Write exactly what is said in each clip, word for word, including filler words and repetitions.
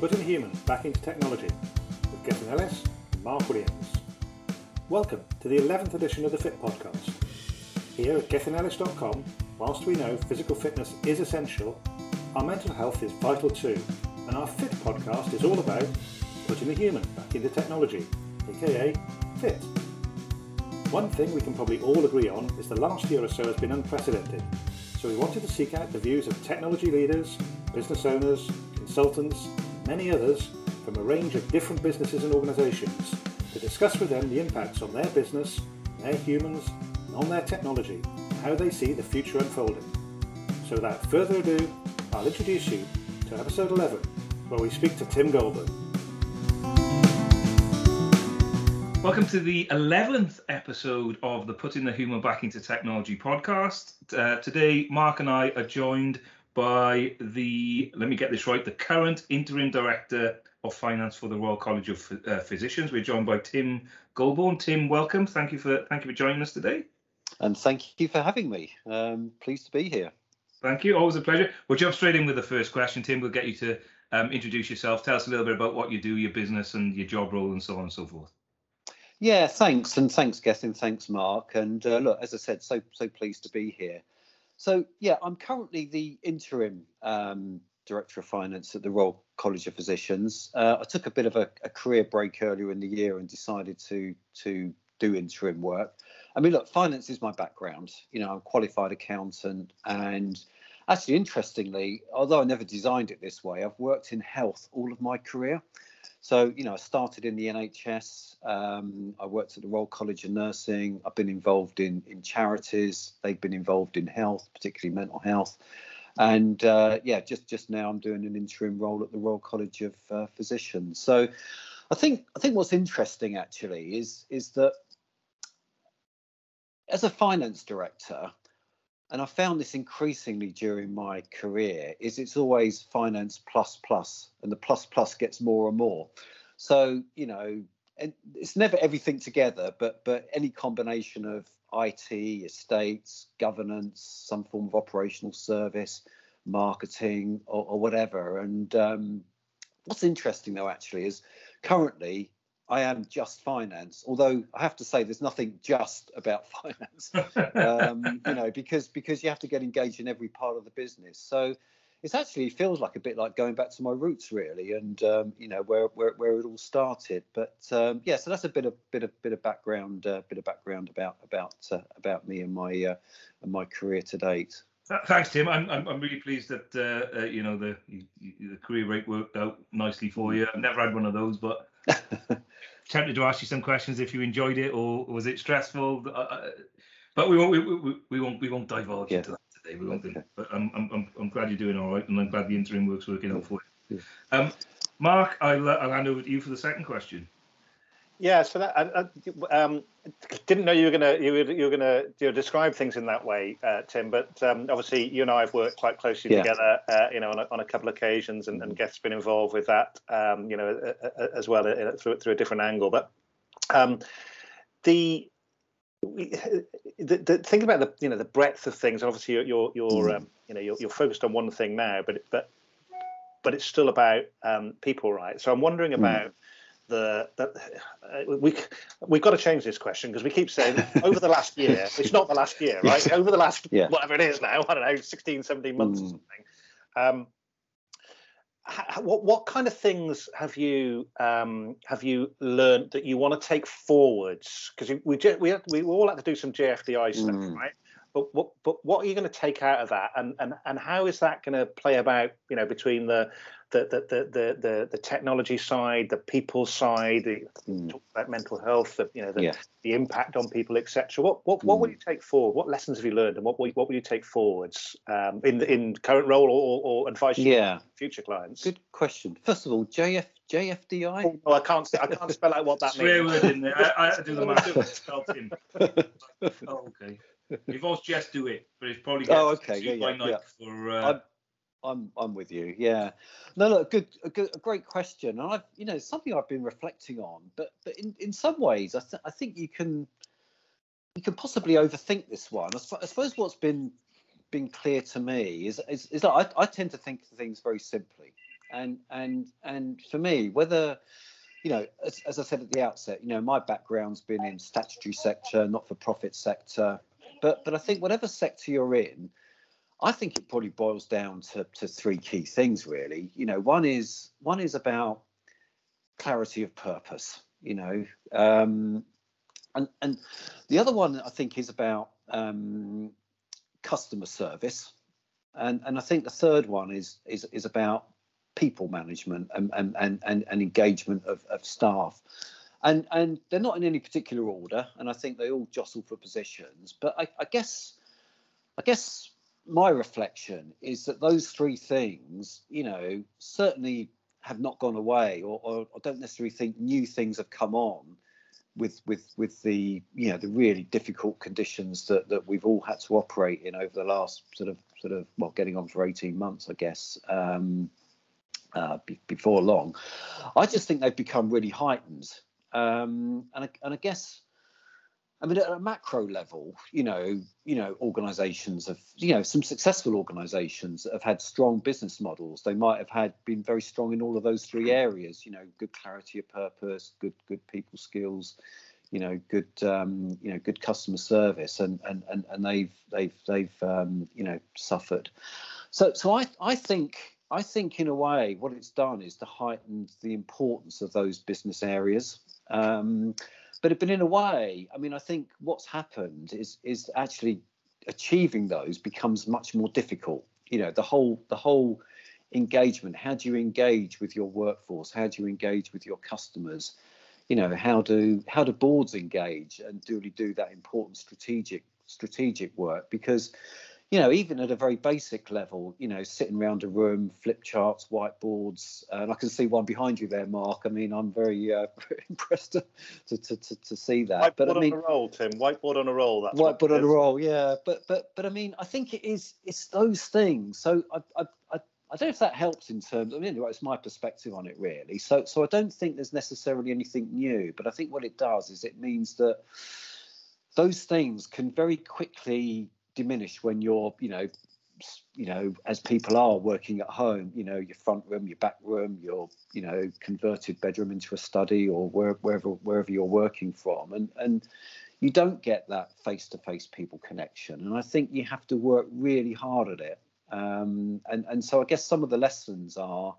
Putting the Human back into technology with Gethin Ellis and Mark Williams. Welcome to the eleventh edition of the Fit Podcast. Here at Gethin Ellis dot com, whilst we know physical fitness is essential, our mental health is vital too, and our Fit Podcast is all about putting the human back into technology, aka Fit. One thing we can probably all agree on is the last year or so has been unprecedented, so we wanted to seek out the views of technology leaders, business owners, consultants, many others from a range of different businesses and organisations to discuss with them the impacts on their business, their humans, and on their technology, and how they see the future unfolding. So without further ado, I'll introduce you to episode eleven, where we speak to Tim Golbourn. Welcome to the eleventh episode of the Putting the Human back into technology podcast. Uh, today, Mark and I are joined by the, let me get this right, the current Interim Director of Finance for the Royal College of uh, Physicians. We're joined by Tim Golbourn. Tim, welcome. Thank you for thank you for joining us today. And thank you for having me. Um, pleased to be here. Thank you. Always a pleasure. We'll jump straight in with the first question, Tim. We'll get you to um, introduce yourself. Tell us a little bit about what you do, your business and your job role and so on and so forth. Yeah, thanks. And thanks, Gethin. Thanks, Mark. And uh, look, as I said, so so pleased to be here. So, yeah, I'm currently the interim um, Director of Finance at the Royal College of Physicians. Uh, I took a bit of a, a career break earlier in the year and decided to to do interim work. I mean, look, finance is my background. You know, I'm a qualified accountant. And actually, interestingly, although I never designed it this way, I've worked in health all of my career. So, you know, I started in the N H S. Um, I worked at the Royal College of Nursing. I've been involved in, in charities. They've been involved in health, particularly mental health. And uh, yeah, just, just now I'm doing an interim role at the Royal College of uh, Physicians. So I think I think what's interesting actually is, is that as a finance director, and I found this increasingly during my career, is it's always finance plus plus, and the plus plus gets more and more. So, you know, and it's never everything together, but but any combination of I T, estates, governance, some form of operational service, marketing or, or whatever. And um, what's interesting, though, actually, is currently I am just finance, although I have to say there's nothing just about finance, um, you know, because because you have to get engaged in every part of the business. So it actually feels like a bit like going back to my roots, really, and um, you know where, where where it all started. But um, yeah, so that's a bit of bit of bit of background, uh, bit of background about about uh, about me and my uh, and my career to date. Thanks, Tim. I'm I'm, I'm really pleased that uh, uh, you know the the career break worked out nicely for you. I've never had one of those, but. Tempted to ask you some questions if you enjoyed it or was it stressful, uh, but we won't we, we, we won't we won't divulge yeah. into that today. We won't. Okay. But I'm I'm I'm glad you're doing all right, and I'm glad the interim work's working out for you. Yeah. Um, Mark, I'll I'll hand over to you for the second question. Yeah, so that I, I um, didn't know you were gonna you were you were gonna you know, describe things in that way, uh, Tim. But um, obviously, you and I have worked quite closely yeah. together, uh, you know, on a, on a couple of occasions, and, and Geth's been involved with that, um, you know, uh, as well uh, through through a different angle. But um, the, the the think about the you know the breadth of things. And obviously, you're you're, you're mm. um, you know you're, you're focused on one thing now, but but but it's still about um, people, right? So I'm wondering about. Mm. The, the, uh, we, we've got to change this question because we keep saying over the last year, it's not the last year, right? Yes. Over the last, yeah. whatever it is now, I don't know, sixteen, seventeen months mm. or something. Um, ha, what, what kind of things have you um, have you learned that you want to take forwards? Because we we have, we all have to do some J F D I stuff, mm. right? But what but what are you going to take out of that, and and and how is that going to play about, you know, between the the the the the, the technology side, the people side, the mm. talk about mental health, the, you know, the, yeah. the impact on people, et cetera. What what what mm. will you take forward? What lessons have you learned, and what will you, what will you take forwards um, in in current role or or advice yeah. to future clients? Good question. First of all, J F. J F D I? Oh, no, I can't. I can't spell out what that Swear means. Word in there. I, I do the math. Oh, okay. You've also just do it, but it's probably oh, okay. Yeah, yeah, yeah. For, uh... I'm, I'm, I'm with you. Yeah. No, look, good, a good, a great question. And I've, you know, something I've been reflecting on. But, but in, in some ways, I, th- I think you can, you can possibly overthink this one. I, sp- I suppose what's been, been clear to me is, is, is that I, I tend to think of things very simply. And and and for me, whether, you know, as, as I said at the outset, you know, my background's been in statutory sector, not-for-profit sector, but but I think whatever sector you're in, I think it probably boils down to to three key things, really. You know, one is one is about clarity of purpose. You know, um, and and the other one I think is about um, customer service, and and I think the third one is is is about people management and and and, and engagement of, of staff. And and they're not in any particular order, and I think they all jostle for positions. But I, I guess I guess. my reflection is that those three things, you know, certainly have not gone away, or, or I don't necessarily think new things have come on with with with the, you know, the really difficult conditions that, that we've all had to operate in over the last sort of sort of well, getting on for eighteen months, I guess, um, uh, be, before long. I just think they've become really heightened, um, and I, and I guess. I mean, at a macro level, you know, you know, organisations have, you know, some successful organisations have had strong business models. They might have had been very strong in all of those three areas. You know, good clarity of purpose, good good people skills, you know, good um, you know, good customer service, and and and and they've they've they've um, you know, suffered. So so I I think I think in a way what it's done is to heighten the importance of those business areas. Um, But but in a way, I mean, I think what's happened is is actually achieving those becomes much more difficult. You know, the whole the whole engagement. How do you engage with your workforce? How do you engage with your customers? You know, how do how do boards engage and do really do that important strategic strategic work? Because, you know, even at a very basic level, you know, sitting around a room, flip charts, whiteboards, uh, and I can see one behind you there, Mark. I mean, I'm very, uh, very impressed to, to to to see that. Whiteboard but, I mean, on a roll, Tim. Whiteboard on a roll. That's whiteboard on a roll. Yeah, but but but I mean, I think it is. It's those things. So I I I, I don't know if that helps in terms. I mean, anyway, it's my perspective on it really. So so I don't think there's necessarily anything new, but I think what it does is it means that those things can very quickly diminish when you're, you know, you know, as people are working at home, you know, your front room, your back room, your, you know, converted bedroom into a study, or where, wherever wherever you're working from, and and you don't get that face-to-face people connection, and I think you have to work really hard at it, um, and and so I guess some of the lessons are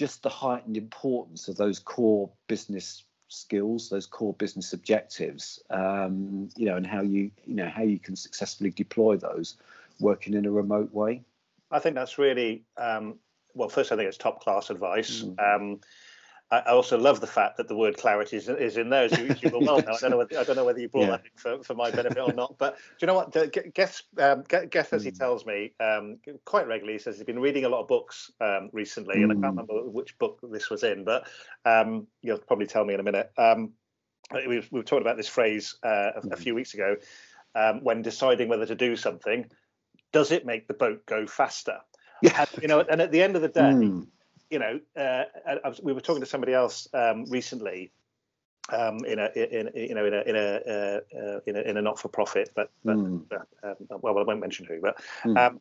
just the heightened importance of those core business skills, those core business objectives, um, you know, and how you, you know, how you can successfully deploy those working in a remote way. I think that's really, um, well, first, I think it's top class advice. Mm. Um, I, I also love the fact that the word clarity is, is in there, as you, you will well know. I don't know whether, I don't know whether you brought yeah. that in for, for my benefit or not, but do you know what? Geth, um, Geth, as he tells me, um, quite regularly, he says he's been reading a lot of books um, recently, mm. and I can't remember which book this was in, but um, you'll probably tell me in a minute. Um, we, we were talking about this phrase uh, a, a few weeks ago, um, when deciding whether to do something, does it make the boat go faster? Yeah. And, you know, and at the end of the day, mm. you know, uh, I was, we were talking to somebody else um, recently, um, in a, in, in, you know, in a, in a, uh, uh, in a, in a not-for-profit, but, but, mm. but um, well, I won't mention who, but mm. um,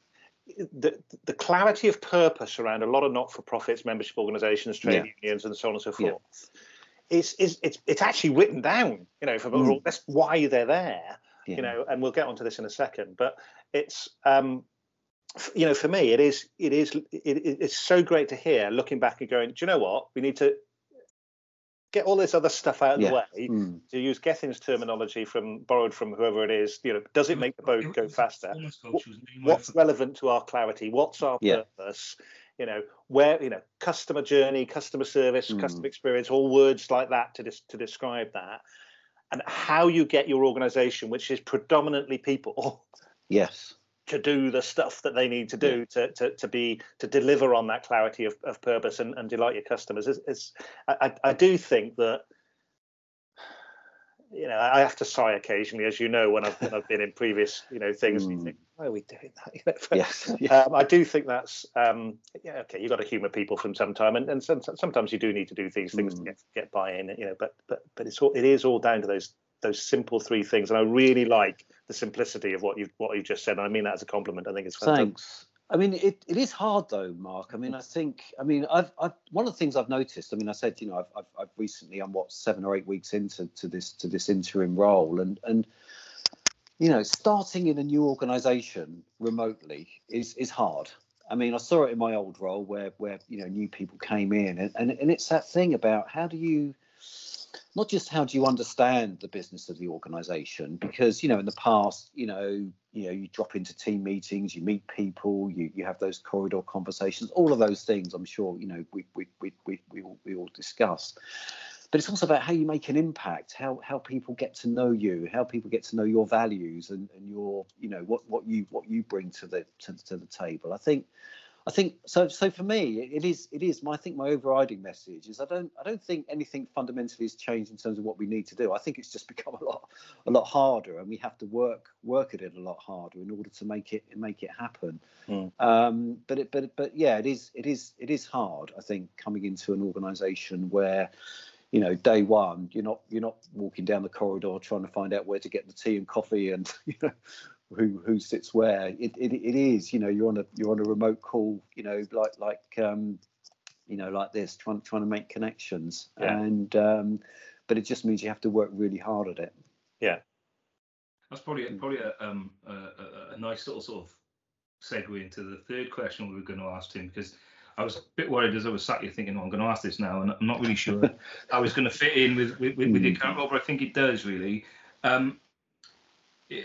the the clarity of purpose around a lot of not-for-profits, membership organisations, trade yeah. unions, and so on and so forth, yeah. is is it's it's actually written down, you know, for mm. that's why they're there, yeah. you know, and we'll get onto this in a second, but it's. Um, You know, for me, it is, it is, it, it's so great to hear looking back and going, do you know what? We need to get all this other stuff out of yeah. the way. Mm. To use Gethin's terminology from borrowed from whoever it is, you know, does it make the boat go faster? What, what's relevant to our clarity? What's our yeah. purpose? You know, where, you know, customer journey, customer service, mm. customer experience, all words like that to dis- to describe that, and how you get your organisation, which is predominantly people. Yes. To do the stuff that they need to do yeah. to, to to be to deliver on that clarity of, of purpose and, and delight your customers. It's, it's, I, I do think that, you know, I have to sigh occasionally, as you know, when I've, when I've been in previous, you know, things. Mm. And you think, why are we doing that? You know, but, yes. Yeah. Um, I do think that's um, yeah. Okay, you've got to humour people from some time, and and some, sometimes you do need to do these things mm. to get get buy-in. You know, but but but it's all it is all down to those those simple three things, and I really like the simplicity of what you've what you just said. I mean that as a compliment. I think it's fantastic. Thanks. I mean, it, it is hard though, Mark. I mean, I think, I mean, I've, I've one of the things I've noticed. I mean, I said, you know, I've, I've, I've recently, I'm what seven or eight weeks into to this to this interim role, and and you know, starting in a new organisation remotely is is hard. I mean, I saw it in my old role where where you know new people came in, and and, and it's that thing about how do you. Not just how do you understand the business of the organisation, because, you know, in the past, you know, you know, you drop into team meetings, you meet people, you, you have those corridor conversations, all of those things. I'm sure, you know, we we we we we all, we all discuss. But it's also about how you make an impact, how how people get to know you, how people get to know your values and, and your, you know, what what you what you bring to the to, to the table. I think. I think so. So for me, it is. It is. My, I think my overriding message is I don't. I don't think anything fundamentally has changed in terms of what we need to do. I think it's just become a lot, a lot harder, and we have to work work at it a lot harder in order to make it make it happen. Mm. Um, but it, but but yeah, it is. It is. It is hard. I think coming into an organisation where, you know, day one, you're not you're not walking down the corridor trying to find out where to get the tea and coffee and you know. Who who sits where? It, it it is, you know, you're on a you're on a remote call, you know, like like um, you know, like this, trying trying to make connections, yeah. and um, but it just means you have to work really hard at it. Yeah, that's probably probably a um a, a, a nice little sort of segue into the third question we were going to ask Tim, because I was a bit worried as I was sat here thinking, oh, I'm going to ask this now, and I'm not really sure how it's going to fit in with with, with, with your current role, but I think it does really. Um,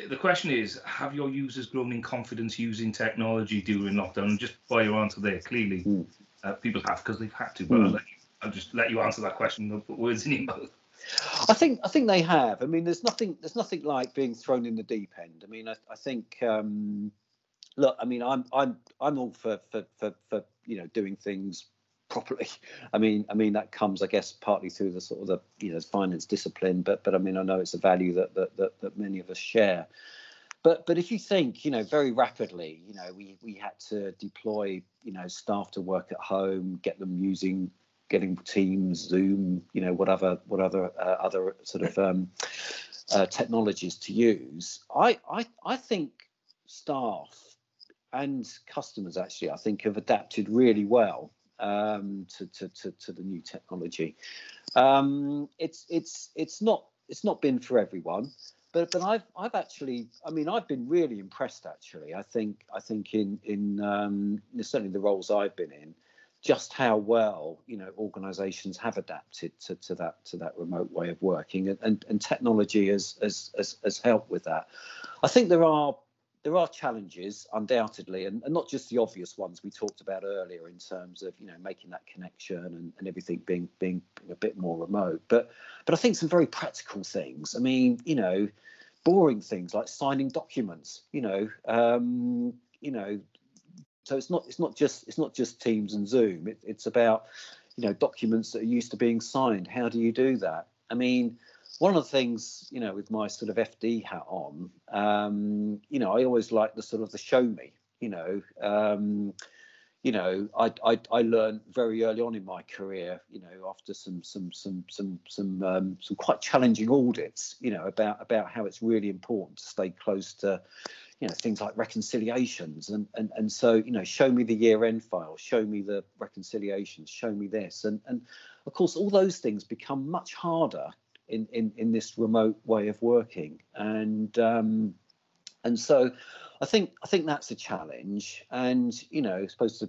The question is, have your users grown in confidence using technology during lockdown? And just by your answer there, clearly mm. uh, people have, because they've had to, but mm. I'll, let you, I'll just let you answer that question and put words in your mouth. I think I think they have. I mean, there's nothing there's nothing like being thrown in the deep end. I mean, I, I think, um, look, I mean, I'm I'm I'm all for for for, for you know doing things properly. I mean, I mean that comes, I guess, partly through the sort of the you know finance discipline, but but I mean I know it's a value that that that, that many of us share. But but if you think, you know, very rapidly, you know, we we had to deploy you know staff to work at home, get them using, getting Teams, Zoom, you know, whatever whatever uh, other sort of um, uh, technologies to use. I I I think staff and customers actually I think have adapted really well. Um, to, to, to, to the new technology. Um, it's it's it's not it's not been for everyone, but but I've I've actually I mean I've been really impressed actually. I think I think in in um, certainly the roles I've been in, just how well you know organisations have adapted to, to that to that remote way of working, and and, and technology has has has helped with that. I think there are. There are challenges, undoubtedly, and, and not just the obvious ones we talked about earlier in terms of you know making that connection and, and everything being being a bit more remote. But but I think some very practical things. I mean, you know, boring things like signing documents. You know, um, you know, so it's not it's not just it's not just Teams and Zoom. It, it's about you know documents that are used to being signed. How do you do that? I mean. One of the things, you know, with my sort of F D hat on, um, you know, I always like the sort of the show me, you know, um, you know, I, I I learned very early on in my career, you know, after some some some some some um, some quite challenging audits, you know, about about how it's really important to stay close to, you know, things like reconciliations, and and and so you know, show me the year end file, show me the reconciliations, show me this, and and of course all those things become much harder. In, in in this remote way of working, and um and so I think I think that's a challenge, and you know it's supposed to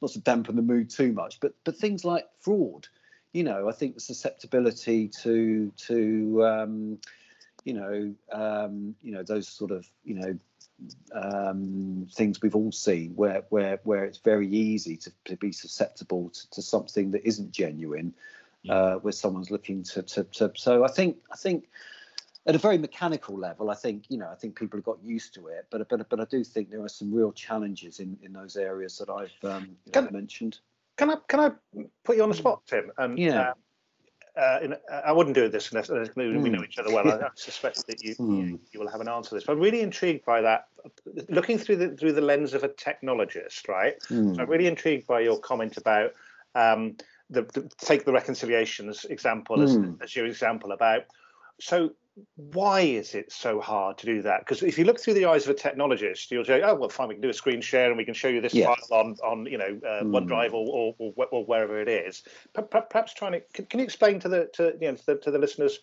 not to dampen the mood too much, but but things like fraud, you know I think the susceptibility to to um you know um you know those sort of you know um things we've all seen where where where it's very easy to, to be susceptible to, to something that isn't genuine. Uh, where someone's looking to, to, to, so I think, I think at a very mechanical level, I think, you know, I think people have got used to it, but, but, but I do think there are some real challenges in, in those areas that I've um, you know, mentioned. Can I, can I put you on the spot, Tim? And, yeah. Uh, uh, in, I wouldn't do this unless uh, we mm. know each other well. I, I suspect that you, mm. you, you will have an answer to this, but I'm really intrigued by that. Looking through the, through the lens of a technologist, right? Mm. So I'm really intrigued by your comment about, um, The, the, take the reconciliations example as, mm. as your example about So why is it so hard to do that? Because if you look through the eyes of a technologist, you'll say, oh, well, fine, we can do a screen share and we can show you this yes. file on, on, you know, uh, OneDrive mm. or, or, or, or wherever it is. Perhaps trying to, can, can you explain to the, to, you know, to the, to the listeners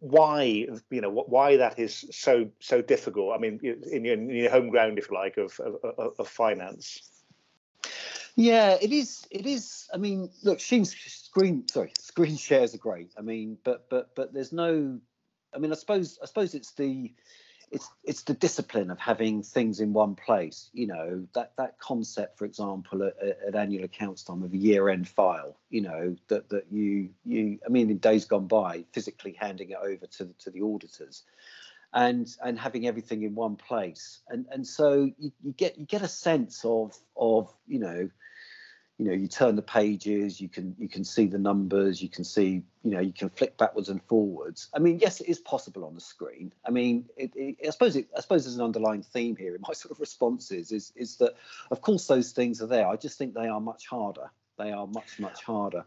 why, you know, why that is so, so difficult? I mean, in your, in your home ground, if you like, of, of, of finance. Yeah, it is. It is. I mean, look, screen, sorry, screen shares are great. I mean, but, but, but there's no, I mean, I suppose I suppose it's the it's it's the discipline of having things in one place. You know, that that concept, for example, at, at annual accounts time of a year end file, you know, that that you you I mean, in days gone by, physically handing it over to the, to the auditors and and having everything in one place. And and so you, you get you get a sense of of, you know, you know, you turn the pages, you can you can see the numbers, you can see, you know, you can flick backwards and forwards. I mean, yes, it is possible on the screen. I mean, it, it, I suppose it, I suppose there's an underlying theme here in my sort of responses is is that, of course, those things are there. I just think they are much harder. They are much, much harder.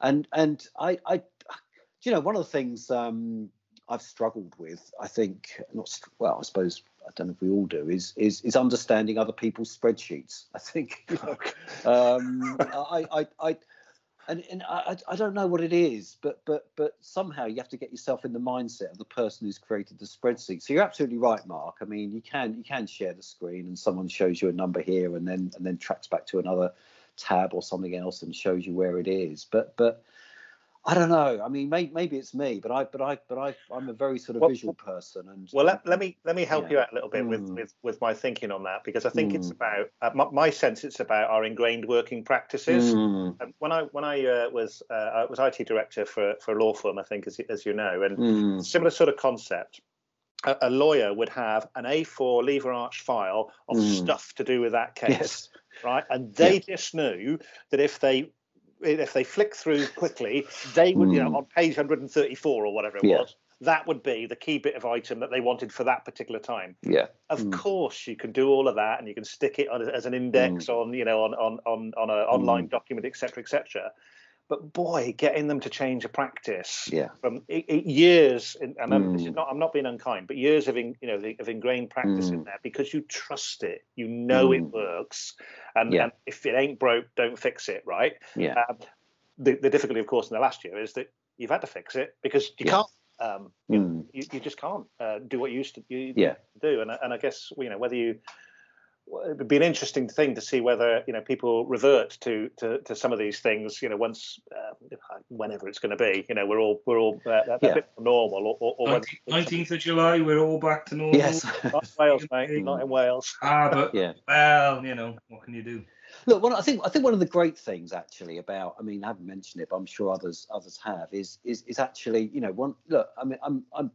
And and I, I you know, one of the things um, I've struggled with, I think, not well, I suppose. I don't know if we all do, is is is understanding other people's spreadsheets. I think, you know, um, I, I, I, and, and I, I don't know what it is, but but but somehow you have to get yourself in the mindset of the person who's created the spreadsheet. So you're absolutely right, Mark. I mean, you can you can share the screen, and someone shows you a number here, and then and then tracks back to another tab or something else and shows you where it is. But but. I don't know. I mean, may, maybe it's me, but I, but I, but I, I'm a very sort of well, visual person. And well, let, let me let me help yeah. you out a little bit mm. with, with with my thinking on that, because I think mm. it's about uh, my, my sense. It's about our ingrained working practices. Mm. Um, when I when I uh, was uh, I was I T director for for a law firm, I think, as as you know, and mm. similar sort of concept. A, a lawyer would have an A four lever arch file of mm. stuff to do with that case, yes. right? And they yeah. just knew that if they if they flick through quickly, they would, mm. you know, on page one hundred thirty-four or whatever it yeah. was, that would be the key bit of item that they wanted for that particular time. Yeah. Of mm. course, you can do all of that, and you can stick it on, as an index mm. on, you know, on on on on an online mm. document, et cetera, et cetera. But boy, getting them to change a practice yeah. from it, it years, and I'm, mm. not, I'm not being unkind, but years of, in, you know, the, of ingrained practice mm. in there, because you trust it, you know mm. it works, and, yeah. and if it ain't broke, don't fix it, right? Yeah. Um, the, the difficulty, of course, in the last year is that you've had to fix it because you yeah. can't. Um, you, mm. you, you just can't uh, do what you used to you yeah. do, and and I guess, you know, whether you. It would be an interesting thing to see whether, you know, people revert to to, to some of these things, you know, once uh, whenever it's going to be, you know, we're all we're all uh, a yeah. bit normal. Or, or like nineteenth of July, we're all back to normal. Yes, not in Wales, mate, not in Wales. Ah, but yeah. well, you know, what can you do? Look, one, I think I think one of the great things actually about, I mean, I haven't mentioned it, but I'm sure others others have, is is is actually, you know, one look. I mean, I'm I'm.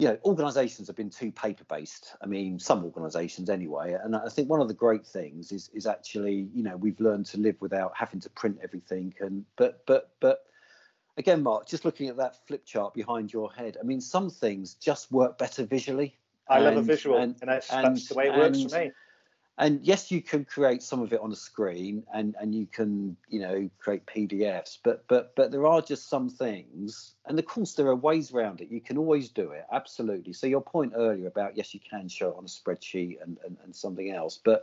You know, organisations have been too paper-based. I mean, some organisations anyway. And I think one of the great things is is actually, you know, we've learned to live without having to print everything. And but but but again, Mark, just looking at that flip chart behind your head, I mean, some things just work better visually. I and, love a visual, and, and that's, and, that's the way it works and, for me. And yes, you can create some of it on a screen, and, and you can, you know, create P D Fs, but but but there are just some things, and of course there are ways around it. You can always do it, absolutely. So your point earlier about, yes, you can show it on a spreadsheet and, and, and something else, but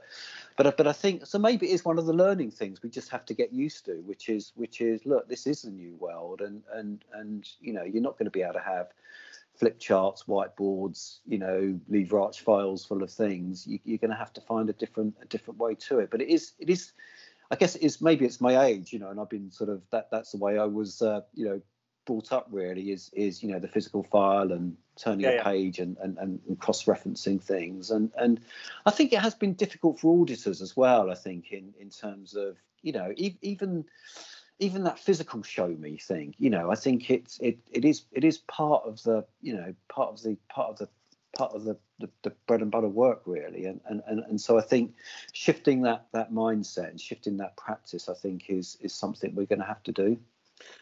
but but I think so. Maybe it's one of the learning things we just have to get used to, which is which is look, this is the new world, and and and you know, you're not going to be able to have flip charts, whiteboards, you know, lever arch files full of things. You, you're going to have to find a different, a different way to it. But it is, it is, I guess it is, maybe it's my age, you know, and I've been sort of, that, that's the way I was, uh, you know, brought up really is, is, you know, the physical file and turning yeah, a yeah. page and, and, and cross-referencing things. And, and I think it has been difficult for auditors as well, I think, in, in terms of, you know, e- even, even that physical show me thing, you know, I think it's it it is it is part of the, you know, part of the part of the part of the, the, the bread and butter work really, and, and and and so I think shifting that that mindset and shifting that practice, I think is is something we're going to have to do.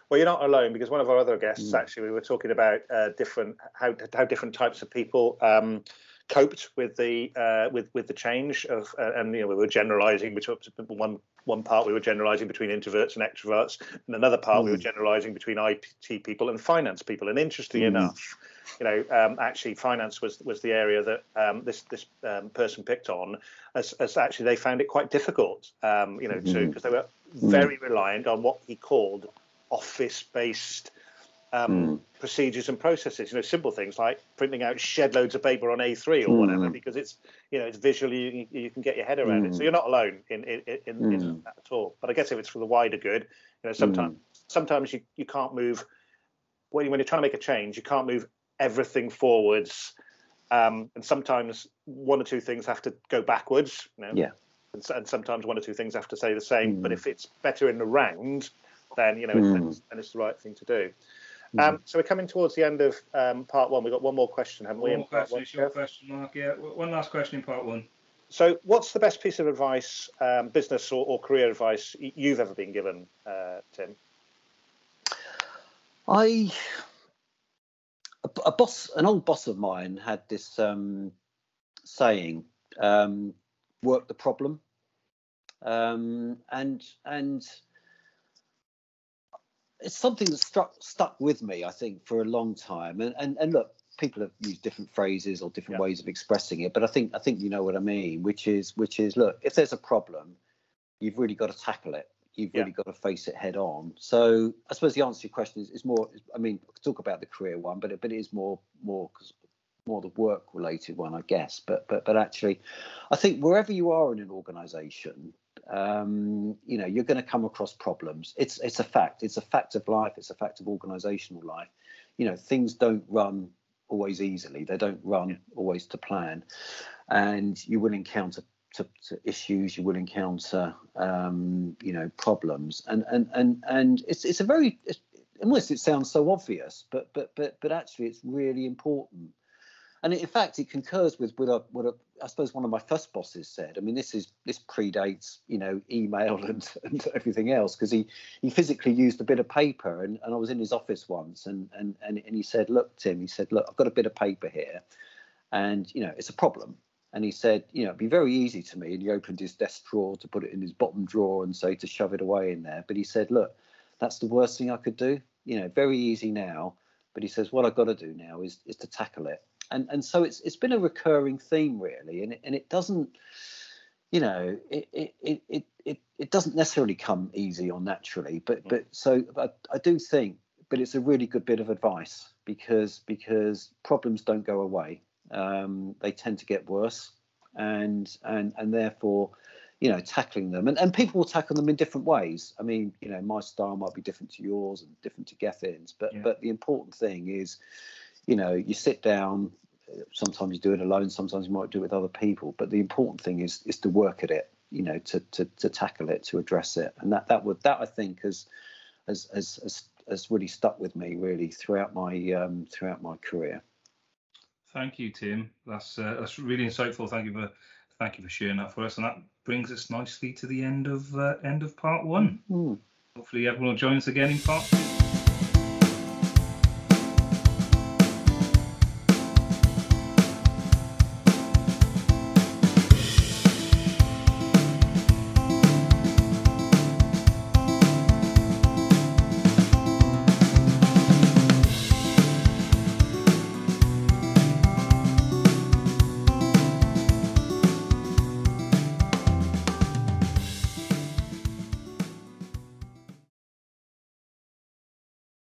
Well, you're not alone, because one of our other guests mm. actually, we were talking about uh, different how how different types of people. Um, coped with the uh, with with the change of uh, and you know we were generalising between one one part we were generalising between introverts and extroverts, and another part mm. we were generalising between I T people and finance people. And interestingly mm. enough, you know, um, actually finance was was the area that um, this this um, person picked on, as as actually they found it quite difficult, um, you know, mm. to because they were very mm. reliant on what he called office-based Um, mm. procedures and processes, you know, simple things like printing out shed loads of paper on A three or mm. whatever, because it's, you know, it's visually, you, you can get your head around mm. it. So you're not alone in in, in, mm. in that at all. But I guess if it's for the wider good, you know, sometimes mm. sometimes you, you can't move, when, when you're trying to make a change, you can't move everything forwards. Um, and sometimes one or two things have to go backwards, you know, yeah. and, and sometimes one or two things have to stay the same. Mm. But if it's better in the round, then, you know, mm. it's, then it's the right thing to do. Um, so we're coming towards the end of um, part one. We've got one more question, haven't we? One more question, it's your question, Mark. Yeah, one last question in part one. So what's the best piece of advice, um, business or, or career advice, you've ever been given, uh, Tim? I, a boss, an old boss of mine had this um, saying, um, work the problem. Um, and, and, It's something that struck, stuck with me, I think, for a long time. And and, and look, people have used different phrases or different yeah. ways of expressing it, but I think I think you know what I mean, which is which is look, if there's a problem, you've really got to tackle it. You've yeah. really got to face it head on. So I suppose the answer to your question is, is more. I mean, I could talk about the career one, but it, but it is more more more the work related one, I guess. But but but actually, I think wherever you are in an organisation, um you know you're going to come across problems. It's it's a fact. It's a fact of life. It's a fact of organizational life. You know, things don't run always easily. They don't run yeah. always to plan, and you will encounter to, to issues. You will encounter um you know problems, and and and and it's it's a very it's, unless it sounds so obvious, but but but but actually it's really important. And in fact, it concurs with what, a, what a, I suppose one of my first bosses said. I mean, this is this predates, you know, email and, and everything else, because he, he physically used a bit of paper. And, and I was in his office once, and, and, and, and he said, look, Tim, he said, look, I've got a bit of paper here, and, you know, it's a problem. And he said, you know, it'd be very easy to me. And he opened his desk drawer to put it in his bottom drawer and say to shove it away in there. But he said, look, that's the worst thing I could do. You know, very easy now. But he says, what I've got to do now is, is to tackle it. And and so it's it's been a recurring theme, really, and it, and it doesn't, you know, it it it it it doesn't necessarily come easy or naturally, but but so I, I do think, but it's a really good bit of advice, because because problems don't go away, um, they tend to get worse, and and and therefore, you know, tackling them, and and people will tackle them in different ways. I mean, you know, my style might be different to yours and different to Gethin's, but yeah. but the important thing is, you know, you sit down, sometimes you do it alone, sometimes you might do it with other people. But the important thing is is to work at it, you know, to to, to tackle it, to address it. And that that would that I think has has has has really stuck with me really throughout my um, throughout my career. Thank you, Tim. That's uh, that's really insightful. Thank you for thank you for sharing that for us. And that brings us nicely to the end of uh, end of part one. Mm-hmm. Hopefully everyone will join us again in part two.